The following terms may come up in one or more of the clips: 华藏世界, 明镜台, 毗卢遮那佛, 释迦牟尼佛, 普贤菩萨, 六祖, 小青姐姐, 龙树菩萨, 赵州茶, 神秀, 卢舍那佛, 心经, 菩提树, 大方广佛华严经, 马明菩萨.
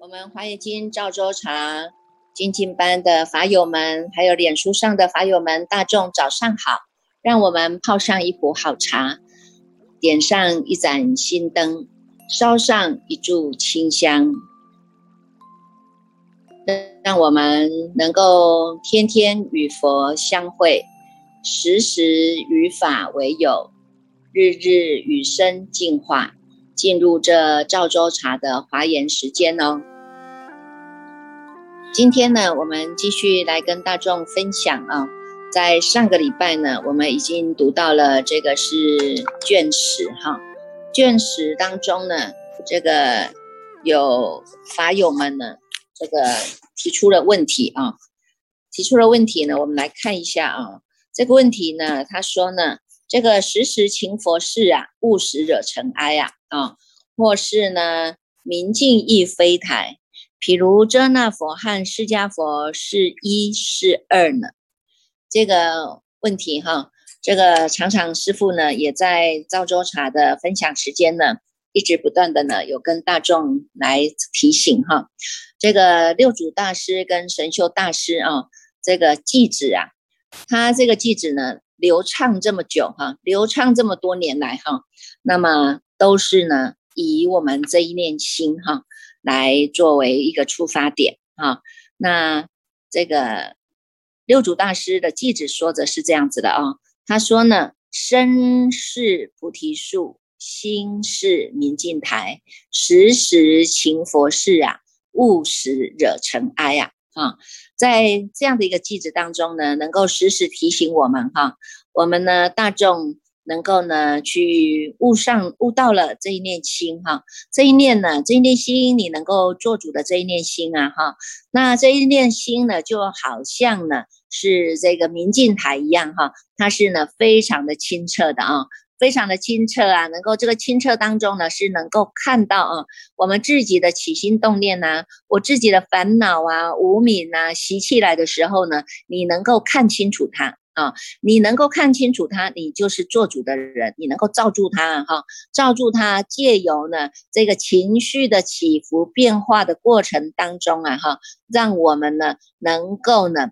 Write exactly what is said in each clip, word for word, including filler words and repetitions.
我们华严经赵州茶精进班的法友们，还有脸书上的法友们，大众早上好！让我们泡上一壶好茶，点上一盏心灯，烧上一炷清香，让我们能够天天与佛相会，时时与法为友，日日与生进化，进入这赵州茶的华严时间哦。今天呢，我们继续来跟大众分享啊。在上个礼拜呢，我们已经读到了这个是卷十哈，卷十当中呢，这个有法友们呢，这个提出了问题啊，提出了问题呢，我们来看一下啊。这个问题呢，他说呢，这个时时勤佛事啊，勿使惹尘埃啊，啊，或是呢，明镜亦非台。譬如遮那佛和释迦佛是一是二呢？这个问题哈，这个常常师父呢也在赵州茶的分享时间呢，一直不断的呢有跟大众来提醒哈。这个六祖大师跟神秀大师啊，这个偈子啊，他这个偈子呢流畅这么久哈，流畅这么多年来哈，那么都是呢以我们这一念心哈。来作为一个出发点啊，那这个六祖大师的偈子说的是这样子的啊，他说呢，身是菩提树，心是明镜台，时时勤佛事啊，勿使惹尘埃啊啊，在这样的一个偈子当中呢，能够时时提醒我们哈、啊，我们呢大众。能够呢去悟上悟到了这一念心哈、啊，这一念呢这一念心你能够做主的这一念心啊哈，那这一念心呢就好像呢是这个明镜台一样哈、啊，它是呢非常的清澈的啊，非常的清澈啊，能够这个清澈当中呢是能够看到啊我们自己的起心动念啊，我自己的烦恼啊无明啊习气来的时候呢，你能够看清楚它。啊，你能够看清楚它，你就是做主的人，你能够罩住它哈、啊，罩住它，借由呢这个情绪的起伏变化的过程当中啊哈、啊，让我们呢能够呢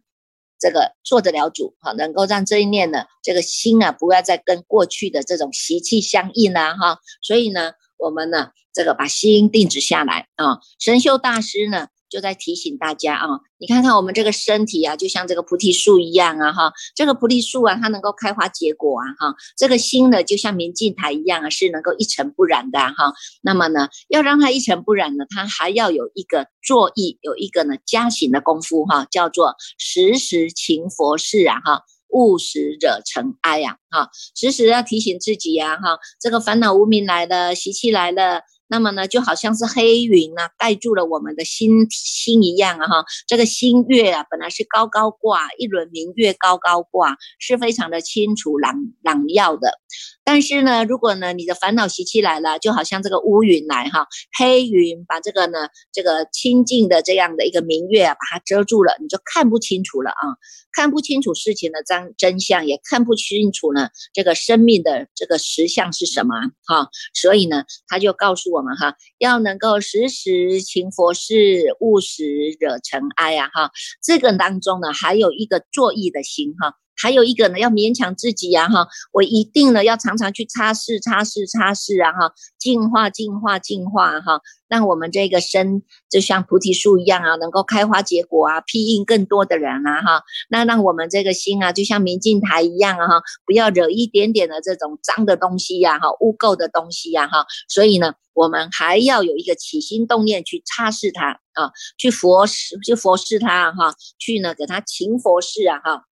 这个做得了主哈、啊，能够让这一念呢这个心啊不要再跟过去的这种习气相应啦、啊、哈、啊，所以呢我们呢这个把心定止下来啊，神秀大师呢。就在提醒大家啊，你看看我们这个身体啊，就像这个菩提树一样啊哈，这个菩提树啊，它能够开花结果啊哈，这个心呢，就像明镜台一样啊，是能够一尘不染的啊哈。那么呢，要让它一尘不染呢，它还要有一个作意，有一个呢加行的功夫哈、啊，叫做时时勤佛事啊哈。勿使惹尘埃啊哈，时时要提醒自己啊哈，这个烦恼无明来了，习气来了，那么呢就好像是黑云啊盖住了我们的心心一样啊哈，这个星月啊本来是高高挂，一轮明月高高挂，是非常的清楚朗朗耀的。但是呢，如果呢你的烦恼习气来了，就好像这个乌云来哈，黑云把这个呢这个清净的这样的一个明月啊，把它遮住了，你就看不清楚了啊，看不清楚事情的真真相，也看不清楚呢这个生命的这个实相是什么哈、啊，所以呢他就告诉我们哈、啊，要能够时时勤佛事，勿使惹尘埃啊哈、啊，这个当中呢还有一个作意的心哈。啊，还有一个呢，要勉强自己啊哈，我一定呢要常常去擦拭、擦拭、擦拭啊哈，净化、净化、净化哈、啊，让我们这个身就像菩提树一样啊，能够开花结果啊，庇荫更多的人啊哈。那让我们这个心啊，就像明镜台一样啊哈，不要惹一点点的这种脏的东西啊哈，污垢的东西啊哈。所以呢，我们还要有一个起心动念去擦拭它啊，去佛事、去佛事它啊哈，去呢给它勤佛事啊哈。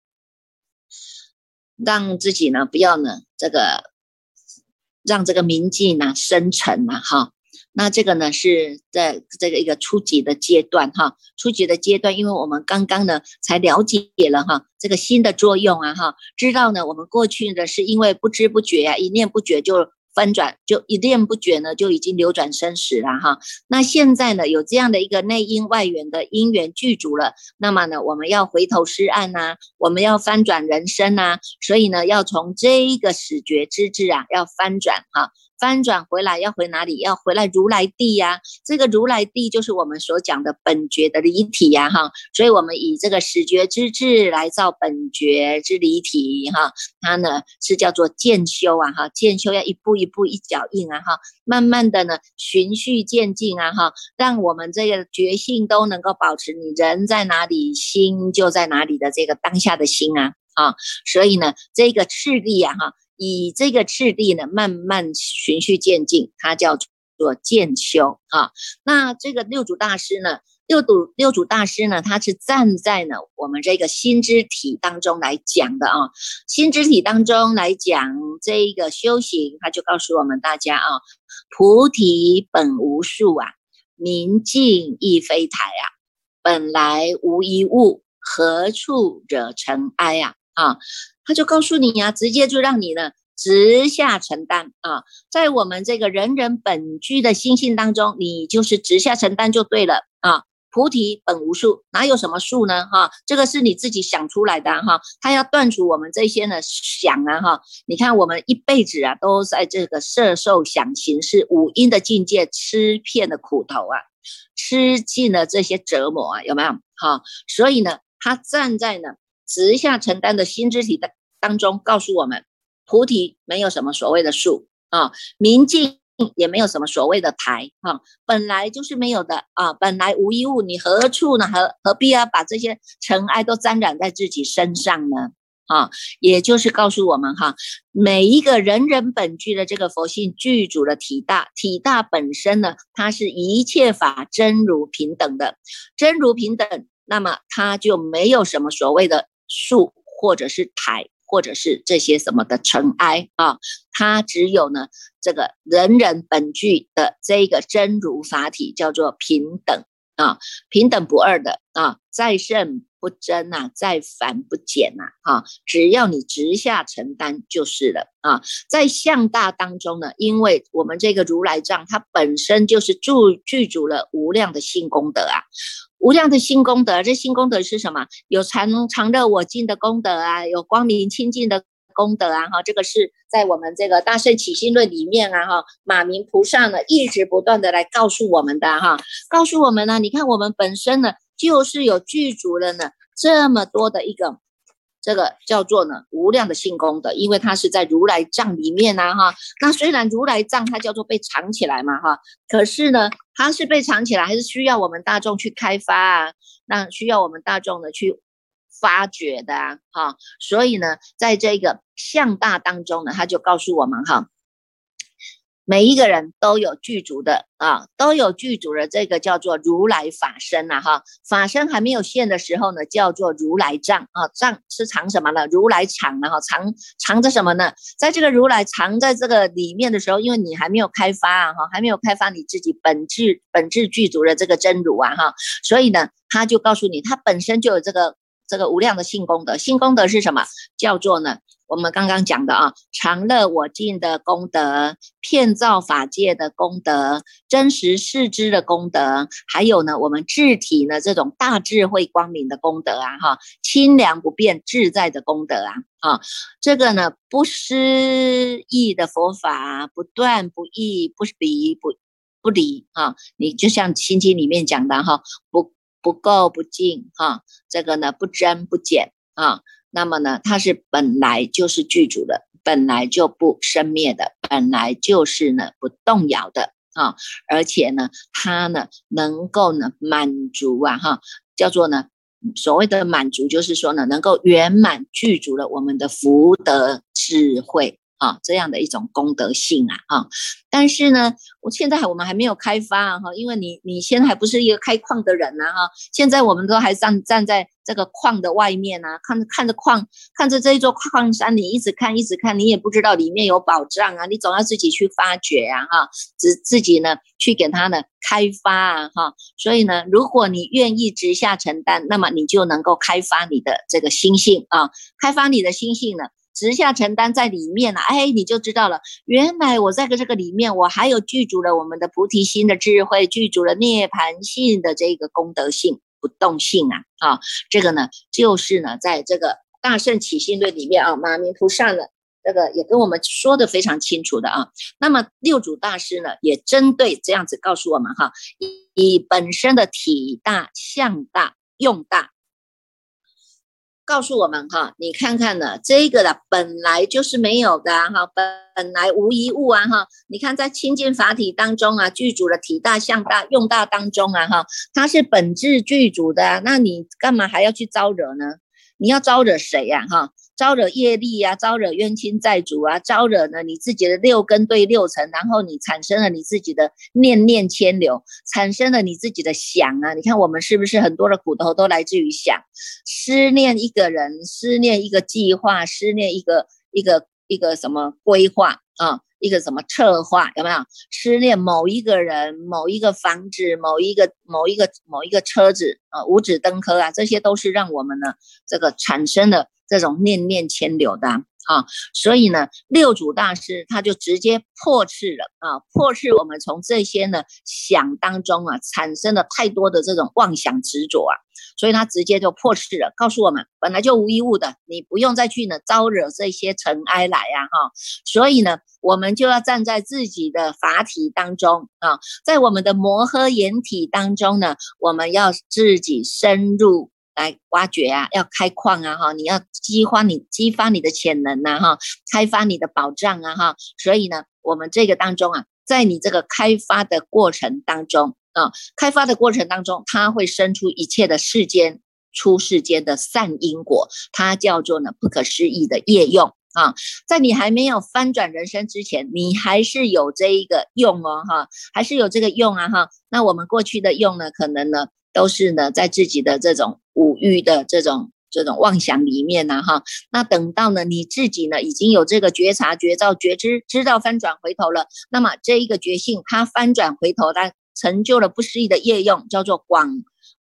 让自己呢不要呢这个让这个明镜呢生尘啊哈，那这个呢是在这个一个初级的阶段哈，初级的阶段，因为我们刚刚呢才了解了哈这个心的作用啊哈，知道呢我们过去呢是因为不知不觉啊一念不觉就翻转就一念不觉呢就已经流转生死了哈。那现在呢有这样的一个内因外缘的因缘具足了，那么呢我们要回头是岸啊，我们要翻转人生啊，所以呢要从这一个始觉之智啊要翻转哈。翻转回来要回哪里？要回来如来地呀、啊！这个如来地就是我们所讲的本觉的离体呀、啊，哈！所以我们以这个始觉之智来造本觉之离体，哈！它呢是叫做渐修啊，哈！渐修要一步一步一脚印啊，哈！慢慢的呢循序渐进啊，哈！让我们这个觉性都能够保持你人在哪里，心就在哪里的这个当下的心啊，啊！所以呢这个次第啊，哈！以这个次第呢，慢慢循序渐进，它叫做渐修啊。那这个六祖大师呢，六祖六祖大师呢，他是站在呢我们这个心之体当中来讲的啊。心之体当中来讲这一个修行，他就告诉我们大家啊，菩提本无树啊，明镜亦非台啊，本来无一物，何处惹尘埃啊啊。他就告诉你啊，直接就让你呢直下承担啊，在我们这个人人本具的心性当中，你就是直下承担就对了啊。菩提本无树，哪有什么树呢？哈、啊，这个是你自己想出来的哈、啊。他要断除我们这些呢想啊哈、啊。你看我们一辈子啊都在这个色受想行识五阴的境界吃遍了苦头啊，吃尽了这些折磨啊，有没有？哈、啊，所以呢，他站在呢直下承担的心之体的当中告诉我们，菩提没有什么所谓的树啊，明镜也没有什么所谓的台啊，本来就是没有的啊，本来无一物，你何处呢？何何必要把这些尘埃都沾染在自己身上呢？啊，也就是告诉我们哈、啊，每一个人人本具的这个佛性具足的体大，体大本身呢，它是一切法真如平等的，真如平等，那么它就没有什么所谓的树或者是台。或者是这些什么的尘埃啊，它只有呢这个人人本具的这个真如法体叫做平等啊，平等不二的啊，再胜不争啊，再凡不减啊，啊，只要你直下承担就是了啊。在向大当中呢，因为我们这个如来藏它本身就是住具足了无量的性功德啊。无量的性功德，这性功德是什么？有常常乐我净的功德啊，有光明清净的功德啊，哈，这个是在我们这个《大圣起信论》里面啊，哈，马明菩萨呢一直不断的来告诉我们的哈、啊，告诉我们呢、啊，你看我们本身呢就是有具足了呢这么多的一个这个叫做呢无量的性功德，因为它是在如来藏里面啊，哈，那虽然如来藏它叫做被藏起来嘛，哈，可是呢。它是被藏起来还是需要我们大众去开发啊，那需要我们大众的去发掘的啊，啊，所以呢在这个向大当中呢，他就告诉我们哈、啊，每一个人都有具足的啊，都有具足的这个叫做如来法身啊，哈、啊，法身还没有现的时候呢叫做如来藏啊，藏是藏什么呢？如来藏呢，哈，藏藏着什么呢？在这个如来藏在这个里面的时候，因为你还没有开发啊，哈，还没有开发你自己本质本质具足的这个真如啊，哈、啊，所以呢他就告诉你他本身就有这个这个无量的性功德，性功德是什么？叫做呢我们刚刚讲的啊，常乐我净的功德，遍照法界的功德，真实世知的功德，还有呢，我们智体呢这种大智慧光明的功德啊，哈，清凉不变自在的功德啊，啊，这个呢不思议的佛法，不断不异，不离不不离啊，你就像心经里面讲的哈、啊，不不垢不净哈、啊，这个呢不增不减啊。那么呢它是本来就是具足的，本来就不生灭的，本来就是呢不动摇的啊，而且呢它呢能够呢满足啊哈，叫做呢所谓的满足就是说呢能够圆满具足了我们的福德智慧啊，这样的一种功德性啊啊，但是呢我现在我们还没有开发啊，因为你你现在还不是一个开矿的人啊哈，现在我们都还站站在这个矿的外面啊，看着看着矿，看着这一座矿山，你一直看一直看，你也不知道里面有宝藏啊，你总要自己去发掘啊哈，自自己呢去给它呢开发啊哈，所以呢如果你愿意直下承担，那么你就能够开发你的这个心性啊，开发你的心性呢直下承担在里面了、啊，哎，你就知道了，原来我在这个里面，我还有具足了我们的菩提心的智慧，具足了涅槃性的这个功德性、不动性啊，啊，这个呢，就是呢，在这个大圣起信论里面啊，马明菩萨呢，这个也跟我们说的非常清楚的啊。那么六祖大师呢，也针对这样子告诉我们哈、啊，以本身的体大、相大、用大。告诉我们哈，你看看呢，这个的本来就是没有的哈、啊，本来无一物啊哈。你看在清净法体当中啊，具足的体大、相大、用大当中啊哈，它是本质具足的、啊，那你干嘛还要去招惹呢？你要招惹谁呀、啊、哈？招惹业力啊，招惹冤亲债主啊，招惹呢你自己的六根对六尘，然后你产生了你自己的念念牵流，产生了你自己的想啊。你看我们是不是很多的苦头都来自于想？思念一个人，思念一个计划，思念一个一个一个什么规划啊，一个什么策划，有没有？思念某一个人，某一个房子，某一个某一个某一个车子啊，五指登科啊，这些都是让我们呢这个产生的这种念念牵流的 啊, 啊，所以呢六祖大师他就直接破斥了啊，破斥我们从这些呢想当中啊产生了太多的这种妄想执着啊，所以他直接就破斥了，告诉我们本来就无一物的，你不用再去呢招惹这些尘埃来啊哈、啊。所以呢我们就要站在自己的法体当中啊，在我们的摩诃眼体当中呢，我们要自己深入来挖掘啊，要开矿啊哈，你要激发你激发你的潜能啊哈，开发你的宝藏啊哈。所以呢我们这个当中啊，在你这个开发的过程当中啊，开发的过程当中它会生出一切的世间出世间的善因果，它叫做呢不可思议的业用啊。在你还没有翻转人生之前，你还是有这一个用哦哈，还是有这个用啊哈。那我们过去的用呢，可能呢都是呢在自己的这种五欲的这种这种妄想里面啊哈，那等到呢你自己呢已经有这个觉察觉照觉知，知道翻转回头了，那么这一个觉性它翻转回头，它成就了不思议的业用，叫做广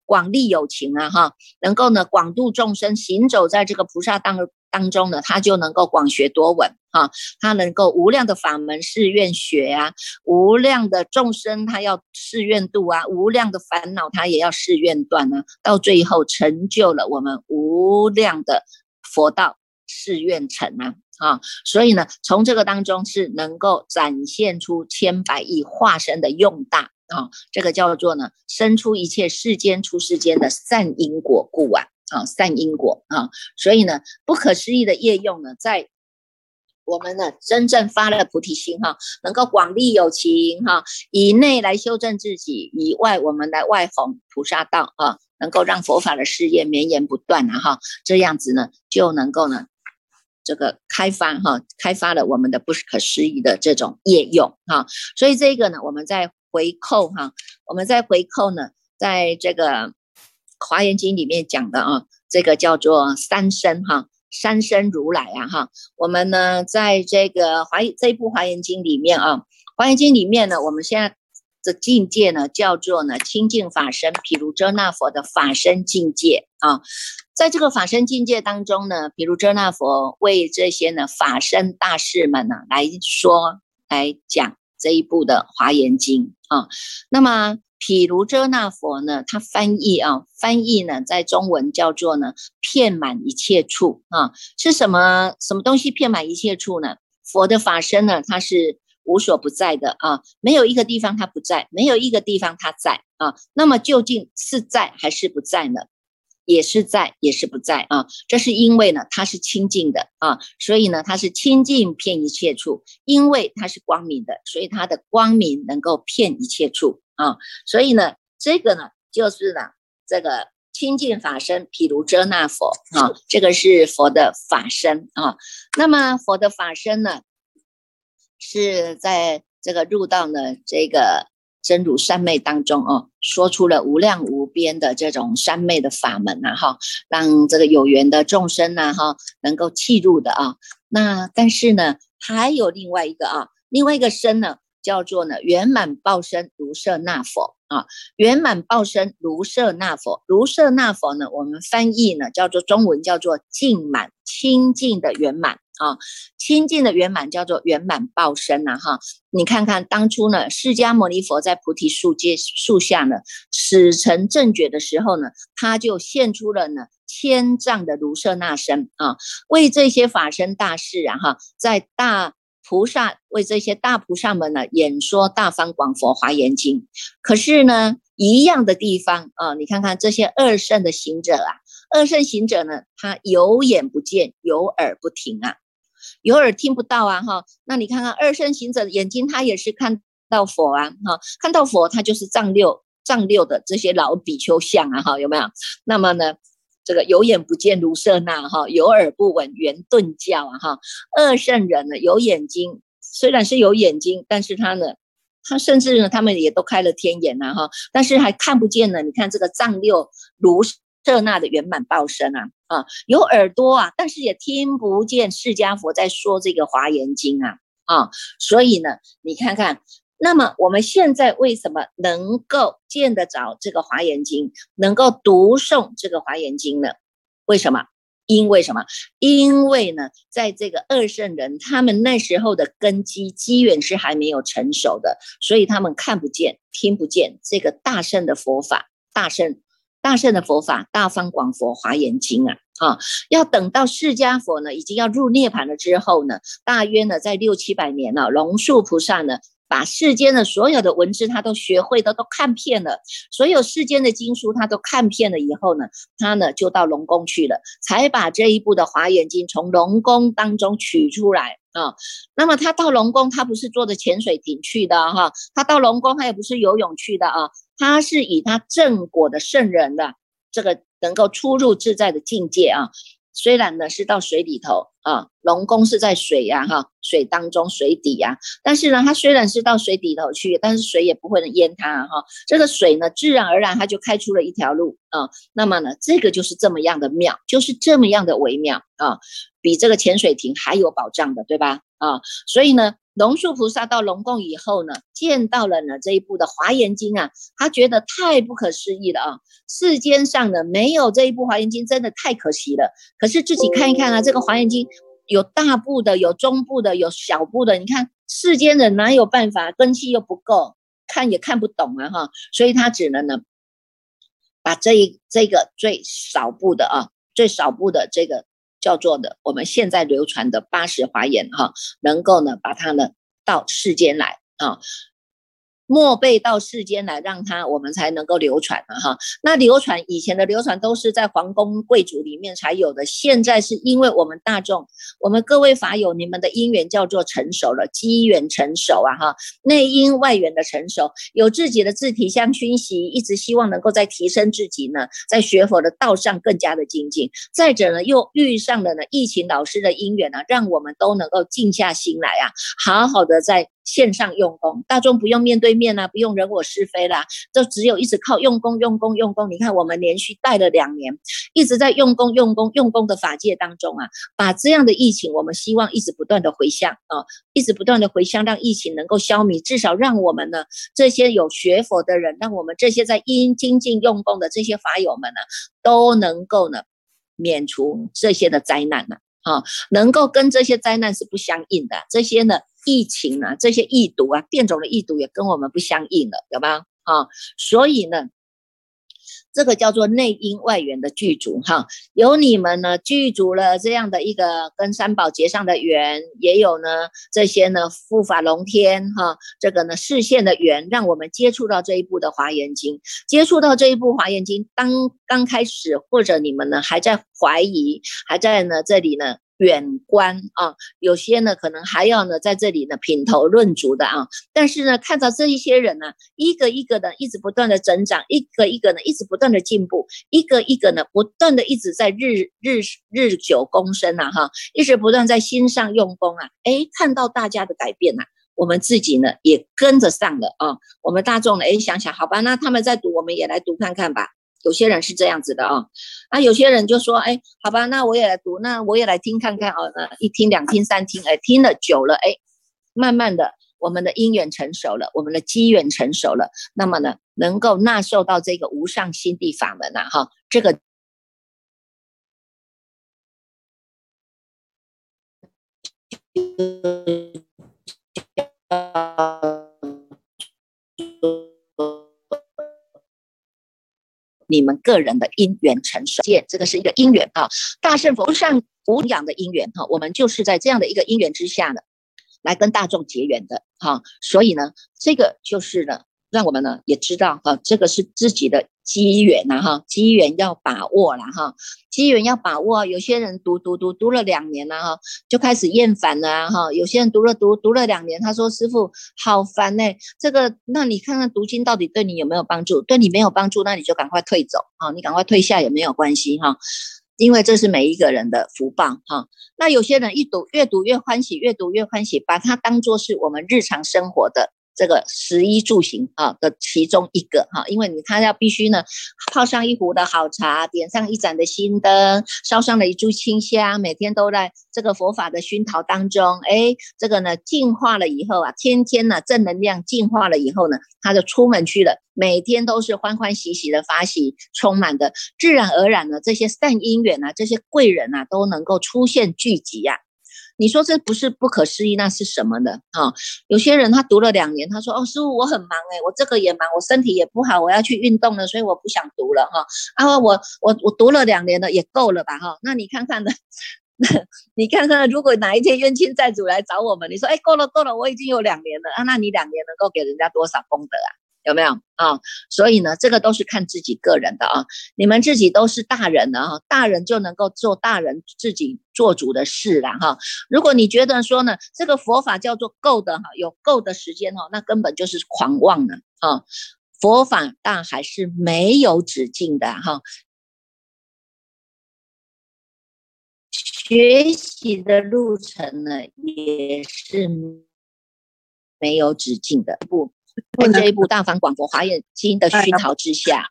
广利有情啊哈，能够呢广度众生，行走在这个菩萨当当中呢，他就能够广学多闻啊，他能够无量的法门誓愿学啊，无量的众生他要誓愿度啊，无量的烦恼他也要誓愿断啊，到最后成就了我们无量的佛道誓愿成啊啊，所以呢，从这个当中是能够展现出千百亿化身的用大啊，这个叫做呢，生出一切世间出世间的善因果故啊。啊，善因果啊，所以呢，不可思议的业用呢，在我们呢真正发了菩提心哈、啊，能够广利有情哈、啊，以内来修正自己，以外我们来外弘菩萨道啊，能够让佛法的事业绵延不断啊哈、啊，这样子呢就能够呢这个开发哈、啊，开发了我们的不可思议的这种业用啊，所以这个呢，我们再回扣哈、啊，我们再回扣呢，在这个。华严经里面讲的啊，这个叫做三身哈、啊，三身如来啊哈。我们呢，在这个华这一部华严经里面啊，华严经里面呢，我们现在的境界呢，叫做呢清净法身毗卢遮那佛的法身境界啊。在这个法身境界当中呢，毗卢遮那佛为这些呢法身大士们呢来说来讲这一部的华严经啊。那么毗卢遮那佛呢，他翻译啊，翻译呢，在中文叫做呢，遍满一切处啊，是什么什么东西遍满一切处呢？佛的法身呢，它是无所不在的啊，没有一个地方它不在，没有一个地方它在啊。那么究竟是在还是不在呢？也是在，也是不在啊。这是因为呢，它是清净的啊，所以呢，它是清净遍一切处；因为它是光明的，所以它的光明能够遍一切处。啊、哦，所以呢，这个呢，就是呢，这个清净法身毗卢遮那佛啊、哦，这个是佛的法身啊、哦。那么佛的法身呢，是在这个入到呢这个真如三昧当中哦，说出了无量无边的这种三昧的法门啊哈、哦，让这个有缘的众生啊哈、哦，能够契入的啊。那但是呢，还有另外一个啊，另外一个身呢。叫做呢圆满报身卢舍那佛啊，圆满报身卢舍那佛，卢舍那佛呢，我们翻译呢叫做中文叫做净满清净的圆满啊，清净的圆满叫做圆满报身啊哈。你看看当初呢，释迦牟尼佛在菩提树阶树下呢，始成正觉的时候呢，他就现出了呢千丈的卢舍那身啊，为这些法身大事啊哈，在大菩萨为这些大菩萨们呢演说大方广佛华严经。可是呢，一样的地方啊，你看看这些二圣的行者啊，二圣行者呢，他有眼不见，有耳不听啊，有耳听不到啊哈。那你看看二圣行者的眼睛，他也是看到佛啊哈，看到佛他就是丈六丈六的这些老比丘像啊哈，有没有？那么呢，这个有眼不见卢舍那哈，有耳不闻圆顿教啊哈。二圣人呢，有眼睛，虽然是有眼睛，但是他呢，他甚至呢，他们也都开了天眼啊哈，但是还看不见呢。你看这个丈六卢舍那的圆满报身啊，啊，有耳朵啊，但是也听不见释迦佛在说这个华严经啊，啊，所以呢，你看看，那么我们现在为什么能够见得着这个华严经，能够读诵这个华严经呢？为什么？因为什么？因为呢，在这个二圣人他们那时候的根基机缘是还没有成熟的，所以他们看不见、听不见这个大圣的佛法，大圣。大圣的佛法，大方广佛华严经啊，啊，要等到释迦佛呢，已经要入涅盘了之后呢，大约呢，在六七百年了、啊，龙树菩萨呢，把世间的所有的文字他都学会的，都看遍了，所有世间的经书他都看遍了以后呢，他呢就到龙宫去了，才把这一部的华严经从龙宫当中取出来啊。那么他到龙宫，他不是坐着潜水艇去的哈、啊，他到龙宫他也不是游泳去的啊。他是以他正果的圣人的这个能够出入自在的境界啊，虽然呢是到水里头啊，龙宫是在水啊哈，水当中水底啊，但是呢他虽然是到水底头去，但是水也不会淹他啊哈，这个水呢自然而然他就开出了一条路啊，那么呢这个就是这么样的妙，就是这么样的微妙啊，比这个潜水艇还有保障的，对吧？啊，所以呢。龙树菩萨到龙宫以后呢，见到了呢这一部的华严经啊，他觉得太不可思议了啊！世间上呢没有这一部华严经，真的太可惜了。可是自己看一看啊，这个华严经有大部的，有中部的，有小部的，你看世间人哪有办法，根器又不够，看也看不懂啊哈，所以他只能呢把这一这个最少部的啊，最少部的这个。叫做的我们现在流传的八十华严哈，能够呢把它呢到世间来啊，默背到世间来，让它我们才能够流传啊哈。那流传以前的流传都是在皇宫贵族里面才有的，现在是因为我们大众，我们各位法友，你们的因缘叫做成熟了，机缘成熟啊哈，内因外缘的成熟，有自己的自体相熏习，一直希望能够再提升自己呢，在学佛的道上更加的精进。再者呢，又遇上了呢疫情老师的因缘啊，让我们都能够静下心来啊，好好的在线上用功，大众不用面对面啦、啊，不用人我是非啦，就只有一直靠用功用功用功。你看我们连续带了两年，一直在用功用功用功的法界当中啊，把这样的疫情，我们希望一直不断的回向啊，一直不断的回向，让疫情能够消弭，至少让我们呢这些有学佛的人，让我们这些在因精进用功的这些法友们呢，都能够呢免除这些的灾难呢、啊。啊，能够跟这些灾难是不相应的，这些呢疫情啊，这些疫毒啊，变种的疫毒也跟我们不相应了，有没有啊？所以呢，这个叫做内因外缘的具足哈，有你们呢具足了这样的一个跟三宝结上的缘，也有呢这些呢护法龙天哈，这个呢视线的缘，让我们接触到这一部的华严经，接触到这一部华严经，当刚开始或者你们呢还在怀疑，还在呢这里呢远观啊，有些呢可能还要呢在这里呢品头论足的啊，但是呢看到这一些人呢，一个一个的一直不断的增长，一个一个呢一直不断的进步，一个一个呢不断的一直在日日日久功深啊哈，一直不断在心上用功啊，诶，看到大家的改变啊，我们自己呢也跟着上了啊，我们大众呢诶想想好吧，那他们在读，我们也来读看看吧。有些人是这样子的啊，那有些人就说，哎，好吧，那我也来读，那我也来听看看哦。那一听、两听、三听，哎，听了久了，哎，慢慢的，我们的因缘成熟了，我们的机缘成熟了，那么呢，能够纳受到这个无上心地法门啊，哈，这个你们个人的因缘成熟，这个是一个因缘啊。大乘佛上无量的因缘哈、啊，我们就是在这样的一个因缘之下呢，来跟大众结缘的哈、啊。所以呢，这个就是呢，让我们呢也知道哈、啊，这个是自己的机缘呐哈，机缘要把握了哈、啊，机缘要把握。有些人读读读读了两年了哈、啊，就开始厌烦了哈、啊。有些人读了读读了两年，他说师父好烦哎、欸，这个那你看看读经到底对你有没有帮助？对你没有帮助，那你就赶快退走啊，你赶快退下也没有关系哈、啊。因为这是每一个人的福报哈、啊，那有些人一读越读越欢喜，越读越欢喜，把它当作是我们日常生活的这个食衣住行啊的其中一个哈、啊，因为你他要必须呢泡上一壶的好茶，点上一盏的心灯，烧上了一炷清香，每天都在这个佛法的熏陶当中，哎，这个呢净化了以后啊，天天呢、啊、正能量净化了以后呢，他就出门去了。每天都是欢欢喜喜的发喜，充满的自然而然呢，这些善因缘啊，这些贵人啊，都能够出现聚集啊。你说这不是不可思议，那是什么呢？啊，有些人他读了两年，他说哦，师父我很忙哎、欸，我这个也忙，我身体也不好，我要去运动了，所以我不想读了哈。啊，我我我读了两年了，也够了吧哈？那你看看的。你看看，如果哪一天冤亲债主来找我们，你说哎够了够了，我已经有两年了啊，那你两年能够给人家多少功德啊？有没有啊、哦？所以呢，这个都是看自己个人的啊。你们自己都是大人了啊，大人就能够做大人自己做主的事啦哈、啊。如果你觉得说呢，这个佛法叫做够的哈，有够的时间哈、哦，那根本就是狂妄了啊。佛法大海是没有止境的哈。啊，学习的路程呢，也是没有止境的。不，在这一部《大梵广佛华严经》的熏陶之下，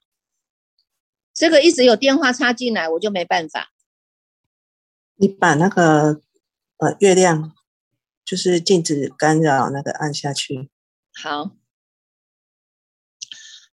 这个一直有电话插进来，我就没办法。你把那个呃月亮，就是禁止干扰那个按下去。好。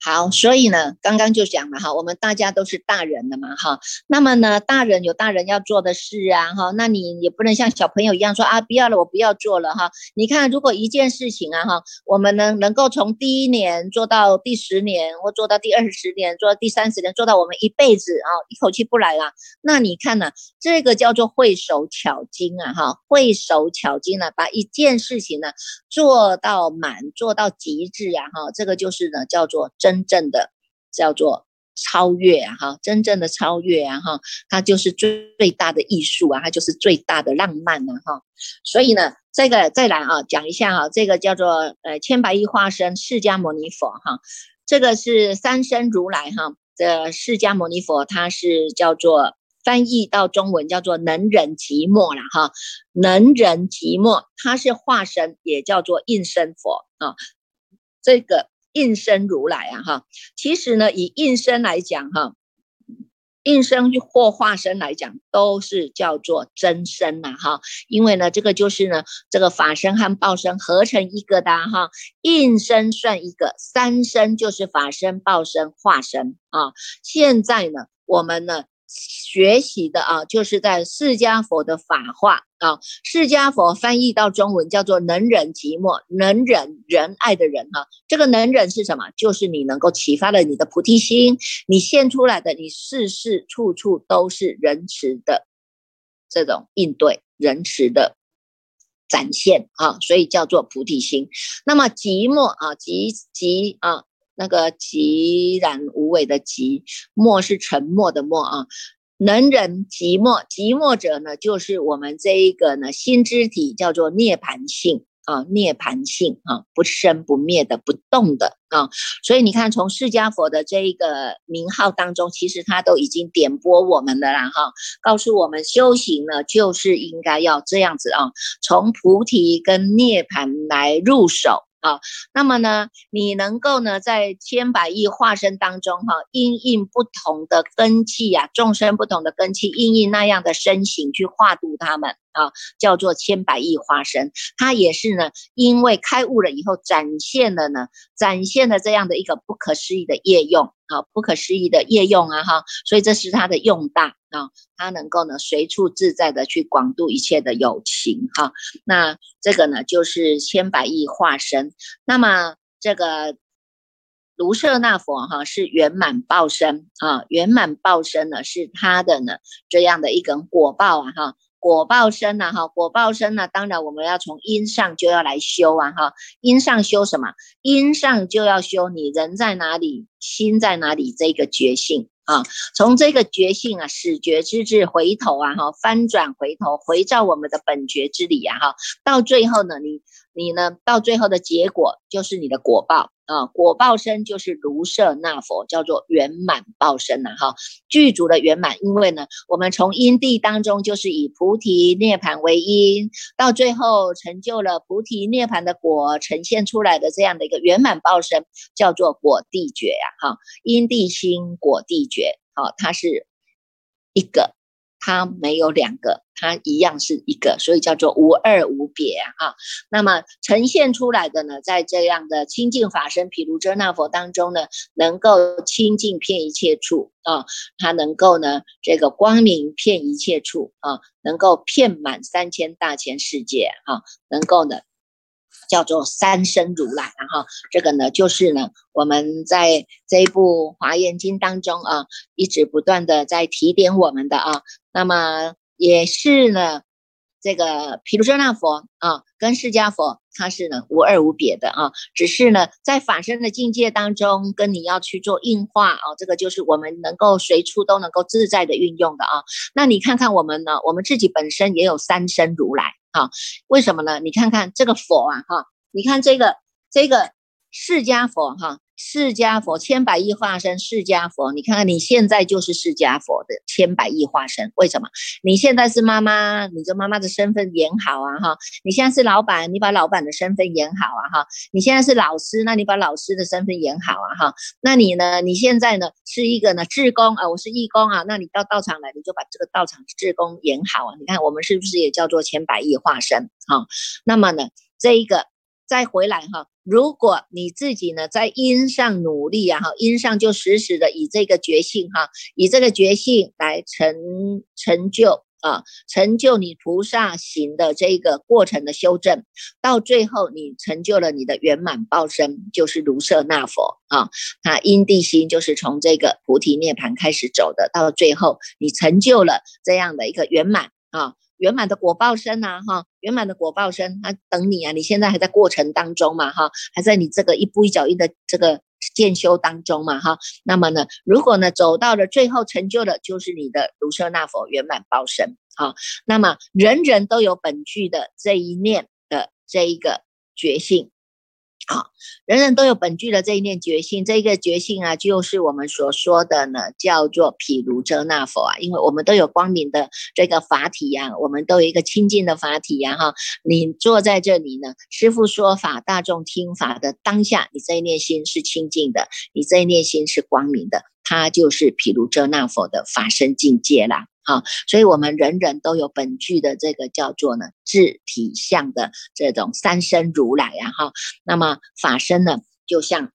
好，所以呢，刚刚就讲了哈，我们大家都是大人了嘛哈，那么呢，大人有大人要做的事啊哈，那你也不能像小朋友一样说啊，不要了，我不要做了哈。你看，如果一件事情啊哈，我们能能够从第一年做到第十年，或做到第二十年，做到第三十年，做到我们一辈子啊，一口气不来啦、啊，那你看呢、啊，这个叫做会手巧经啊哈，会手巧经呢、啊，把一件事情呢、啊、做到满，做到极致啊哈，这个就是呢叫做真。真正的叫做超越啊哈，真正的超越啊哈，它就是最大的艺术啊，它就是最大的浪漫啊哈。所以呢，这个再来啊，讲一下哈、啊，这个叫做呃千百亿化身释迦牟尼佛哈、啊，这个是三身如来哈、啊，这释迦牟尼佛它是叫做翻译到中文叫做能忍寂寞啦哈，能忍寂寞，它是化身，也叫做应身佛啊，这个。应身如来啊哈，其实呢，以应身来讲哈、啊，应身或化身来讲，都是叫做真身呐、啊、哈。因为呢，这个就是呢，这个法身和报身合成一个的哈、啊。应身算一个，三身就是法身、报身、化身啊。现在呢，我们呢学习的啊，就是在释迦佛的法化。啊，释迦佛翻译到中文叫做能忍寂寞，能忍仁爱的人哈、啊，这个能忍是什么？就是你能够启发了你的菩提心，你现出来的，你事事处处都是仁慈的这种应对，仁慈的展现啊，所以叫做菩提心。那么寂寞啊，寂寂啊，那个寂然无为的寂，默是沉默的默啊。能忍寂寞，寂寞者呢，就是我们这一个呢心之体，叫做涅槃性啊，涅槃性啊，不生不灭的，不动的啊。所以你看，从释迦佛的这一个名号当中，其实他都已经点拨我们的啦哈，告诉我们修行呢，就是应该要这样子啊，从菩提跟涅槃来入手。啊，那么呢，你能够呢在千百亿化身当中哈、啊，因应不同的根器啊，众生不同的根器，因应那样的身形去化度他们啊，叫做千百亿花生。它也是呢，因为开悟了以后展现了呢，展现了这样的一个不可思议的业用啊，不可思议的业用啊哈，所以这是它的用大啊，它能够呢随处自在的去广度一切的有情哈、啊。那这个呢就是千百亿化身。那么这个卢舍那佛哈、啊、是圆满报身啊，圆满报身呢是它的呢这样的一根果报啊哈。啊果报身啊哈，果报身啊，当然我们要从因上就要来修啊哈，因上修什么？因上就要修你人在哪里，心在哪里这个觉性啊，从这个觉性啊，始觉之智回头啊哈，翻转回头，回照我们的本觉之理啊哈，到最后呢，你你呢，到最后的结果就是你的果报。啊，果报身就是卢舍那佛，叫做圆满报身啊哈，具足的圆满。因为呢，我们从因地当中就是以菩提涅槃为因，到最后成就了菩提涅槃的果，呈现出来的这样的一个圆满报身，叫做果地觉啊哈，因地心果地觉，好、啊，它是一个，它没有两个，它一样是一个，所以叫做无二无别啊。那么呈现出来的呢，在这样的清净法身毗卢遮那佛当中呢，能够清净遍一切处啊，它能够呢这个光明遍一切处啊，能够遍满三千大千世界啊，能够呢叫做三身如来啊。这个呢就是呢我们在这一部华严经当中啊，一直不断的在提点我们的啊。那么也是呢，这个毗卢遮那佛啊，跟释迦佛它是呢无二无别的啊，只是呢在法身的境界当中，跟你要去做应化啊，这个就是我们能够随处都能够自在的运用的啊。那你看看我们呢，我们自己本身也有三身如来啊，为什么呢？你看看这个佛啊哈、啊，你看这个这个释迦佛哈。啊释迦佛千百亿化身，释迦佛，你看看你现在就是释迦佛的千百亿化身，为什么？你现在是妈妈，你就妈妈的身份演好啊哈，你现在是老板，你把老板的身份演好啊哈，你现在是老师，那你把老师的身份演好啊哈，那你呢？你现在呢是一个呢志工啊，我是义工啊，那你到道场来，你就把这个道场志工演好啊，你看我们是不是也叫做千百亿化身啊？那么呢，这一个再回来哈。如果你自己呢在因上努力啊哈，因上就时时的以这个觉性哈、啊，以这个觉性来成成就啊，成就你菩萨行的这个过程的修正，到最后你成就了你的圆满报身，就是卢舍那佛啊，他因地心就是从这个菩提涅槃开始走的，到最后你成就了这样的一个圆满啊。圆满的果报身啊哈，圆满的果报身它、啊、等你啊，你现在还在过程当中嘛哈，还在你这个一步一脚印的这个建修当中嘛哈，那么呢如果呢走到了最后成就的就是你的卢舍那佛圆满报身啊，那么人人都有本具的这一念的这一个觉性。好，人人都有本具的这一念觉性，这一个觉性啊，就是我们所说的呢，叫做毗卢遮那佛啊，因为我们都有光明的这个法体啊，我们都有一个清净的法体啊，哈，你坐在这里呢，师父说法，大众听法的当下，你这一念心是清净的，你这一念心是光明的，它就是毗卢遮那佛的法身境界啦。啊，所以我们人人都有本具的这个叫做呢自体相的这种三身如来啊哈，那么法身呢就像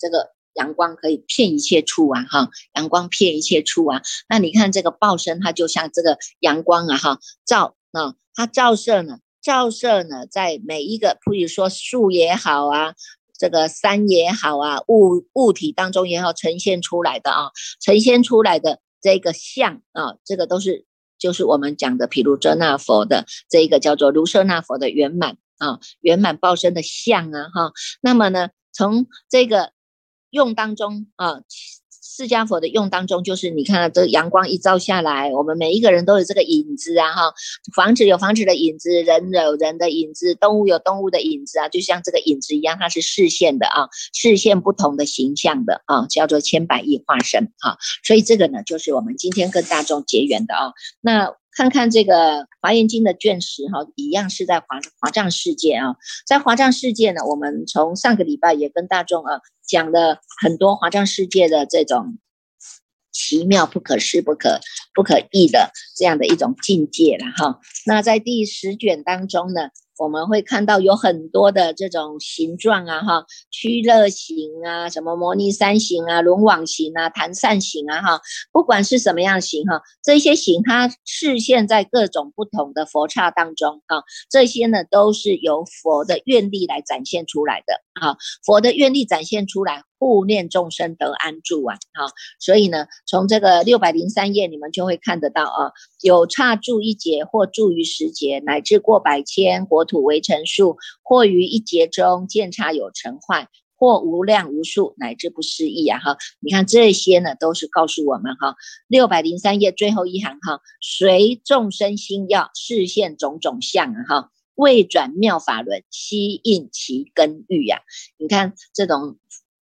这个阳光可以遍一切处啊哈，阳光遍一切处啊，那你看这个报身它就像这个阳光啊哈，照啊它照射呢，照射呢在每一个，比如说树也好啊，这个山也好啊，物物体当中也好，呈现出来的啊，呈现出来的。这个相啊，这个都是就是我们讲的毗卢遮那佛的这个叫做卢舍那佛的圆满啊，圆满报身的相啊哈、啊。那么呢，从这个用当中啊，释迦佛的用当中，就是你看、啊、这阳光一照下来，我们每一个人都有这个影子啊哈，房子有房子的影子，人有人的影子，动物有动物的影子啊，就像这个影子一样，它是视线的啊，视线不同的形象的啊，叫做千百亿化身啊，所以这个呢就是我们今天跟大众结缘的啊。那看看这个华严经的卷十哈，一样是在华华藏世界啊，在华藏世界呢，我们从上个礼拜也跟大众啊讲了很多华藏世界的这种奇妙不可思不可不可议的这样的一种境界了哈。那在第十卷当中呢，我们会看到有很多的这种形状啊哈，趋乐形啊，什么摩尼三形啊，轮网形啊，弹扇形啊哈，不管是什么样形哈，这些形它示现在各种不同的佛刹当中哈，这些呢都是由佛的愿力来展现出来的哈，佛的愿力展现出来，护念众生得安住啊哈，所以呢从这个六百零三页你们就会看得到啊，有刹住一劫或住于十劫，乃至过百千国土为成数，或于一劫中见刹有成坏，或无量无数，乃至不思议啊哈，你看这些呢都是告诉我们哈，六百零三页最后一行哈，随众生心要示现种种相啊哈，未转妙法轮，悉应其根欲啊，你看这种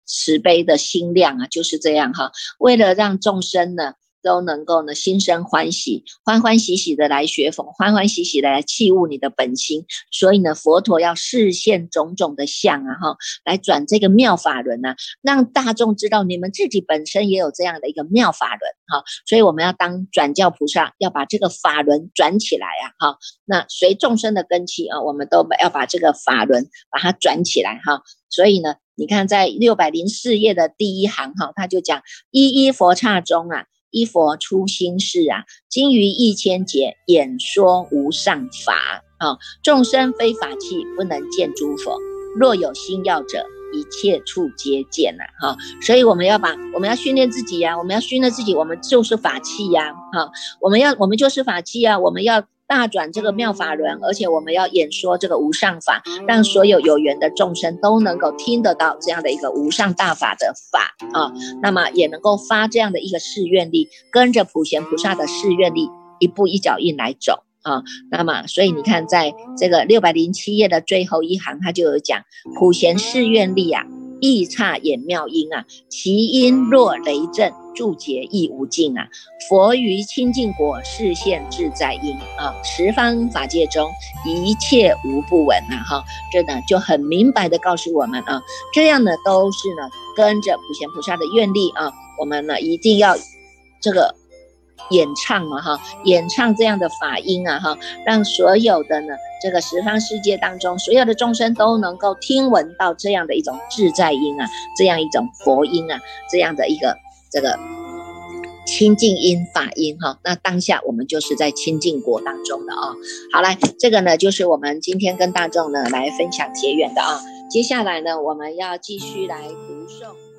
慈悲的心量啊就是这样哈，为了让众生呢都能够呢心生欢喜，欢欢喜喜的来学佛，欢欢喜喜的来器悟你的本心，所以呢佛陀要示现种种的相啊哈，来转这个妙法轮啊，让大众知道你们自己本身也有这样的一个妙法轮哈，所以我们要当转教菩萨，要把这个法轮转起来啊哈，那随众生的根器啊，我们都要把这个法轮把它转起来哈，所以呢你看在六百零四页的第一行哈，他就讲一一佛刹中啊，依佛出心事啊，经于一千劫演说无上法啊，众生非法器不能见诸佛，若有心要者一切处皆见啊哈、啊、所以我们要把我们要训练自己啊，我们要训练自己，我们就是法器啊哈、啊、我们要我们就是法器啊，我们要大转这个妙法轮，而且我们要演说这个无上法，让所有有缘的众生都能够听得到这样的一个无上大法的法啊，那么也能够发这样的一个誓愿力，跟着普贤菩萨的誓愿力一步一脚印来走啊，那么所以你看在这个六百零七页的最后一行，他就有讲普贤誓愿力啊，异刹演妙音啊，其音若雷震，住劫亦无尽啊，佛于清净国示现自在音啊，十方法界中一切无不闻啊哈，这呢就很明白的告诉我们啊，这样呢都是呢跟着普贤菩萨的愿力啊，我们呢一定要这个演唱嘛哈，演唱这样的法音啊哈，让所有的呢这个十方世界当中所有的众生都能够听闻到这样的一种自在音啊，这样一种佛音啊，这样的一个这个清净音法音哈，那当下我们就是在清净国当中的啊。好来，这个呢就是我们今天跟大众呢来分享结缘的啊。接下来呢，我们要继续来读诵。